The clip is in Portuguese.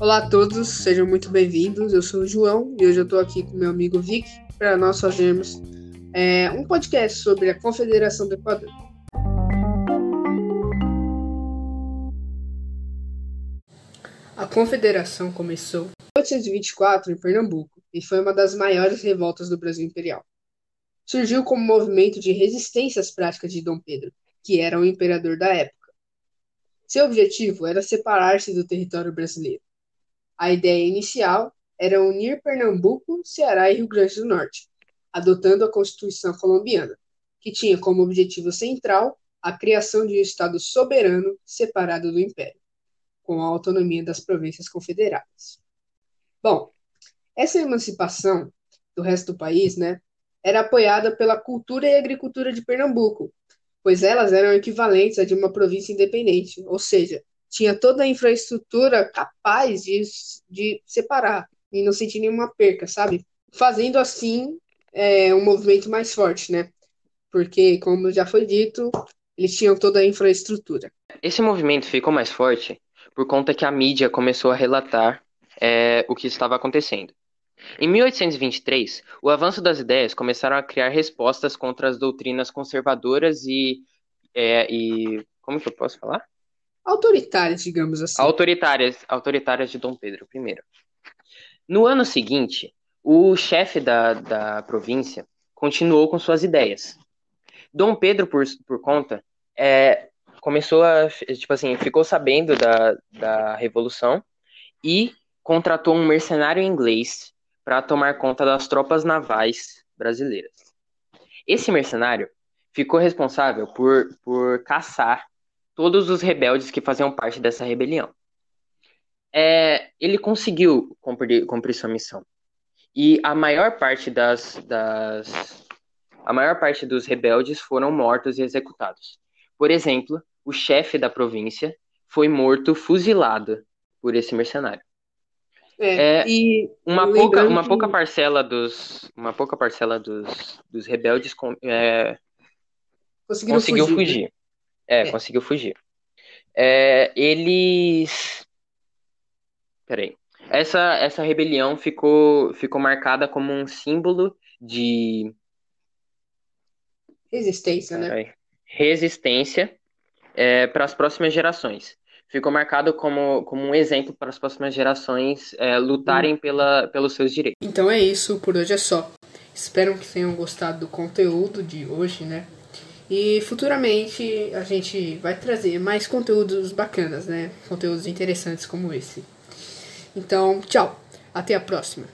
Olá a todos, sejam muito bem-vindos. Eu sou o João e hoje eu estou aqui com meu amigo Vic para nós fazermos um podcast sobre a Confederação do Equador. A Confederação começou em 1824 em Pernambuco e foi uma das maiores revoltas do Brasil imperial. Surgiu como movimento de resistência às práticas de Dom Pedro, que era o imperador da época. Seu objetivo era separar-se do território brasileiro. A ideia inicial era unir Pernambuco, Ceará e Rio Grande do Norte, adotando a Constituição Colombiana, que tinha como objetivo central a criação de um Estado soberano separado do Império, com a autonomia das províncias confederadas. Bom, essa emancipação do resto do país, era apoiada pela cultura e agricultura de Pernambuco, pois elas eram equivalentes à de uma província independente, ou seja, tinha toda a infraestrutura capaz de separar e não sentir nenhuma perca, sabe? Fazendo assim um movimento mais forte, Porque, como já foi dito, eles tinham toda a infraestrutura. Esse movimento ficou mais forte por conta que a mídia começou a relatar o que estava acontecendo. Em 1823, o avanço das ideias começaram a criar respostas contra as doutrinas conservadoras e como que eu posso falar? Autoritárias, digamos assim. Autoritárias de Dom Pedro I. No ano seguinte, o chefe da província continuou com suas ideias. Dom Pedro, por conta, começou a, ficou sabendo da Revolução e contratou um mercenário inglês para tomar conta das tropas navais brasileiras. Esse mercenário ficou responsável por caçar todos os rebeldes que faziam parte dessa rebelião. Ele conseguiu cumprir sua missão. E a maior parte dos rebeldes foram mortos e executados. Por exemplo, o chefe da província foi morto fuzilado por esse mercenário. E uma pouca parcela dos rebeldes conseguiu fugir. Né? Conseguiu fugir. Essa rebelião ficou marcada como um símbolo de resistência, resistência para as próximas gerações. Ficou marcado como um exemplo para as próximas gerações lutarem pelos seus direitos. Então é isso, por hoje é só. Espero que tenham gostado do conteúdo de hoje, E futuramente a gente vai trazer mais conteúdos bacanas, Conteúdos interessantes como esse. Então, tchau. Até a próxima.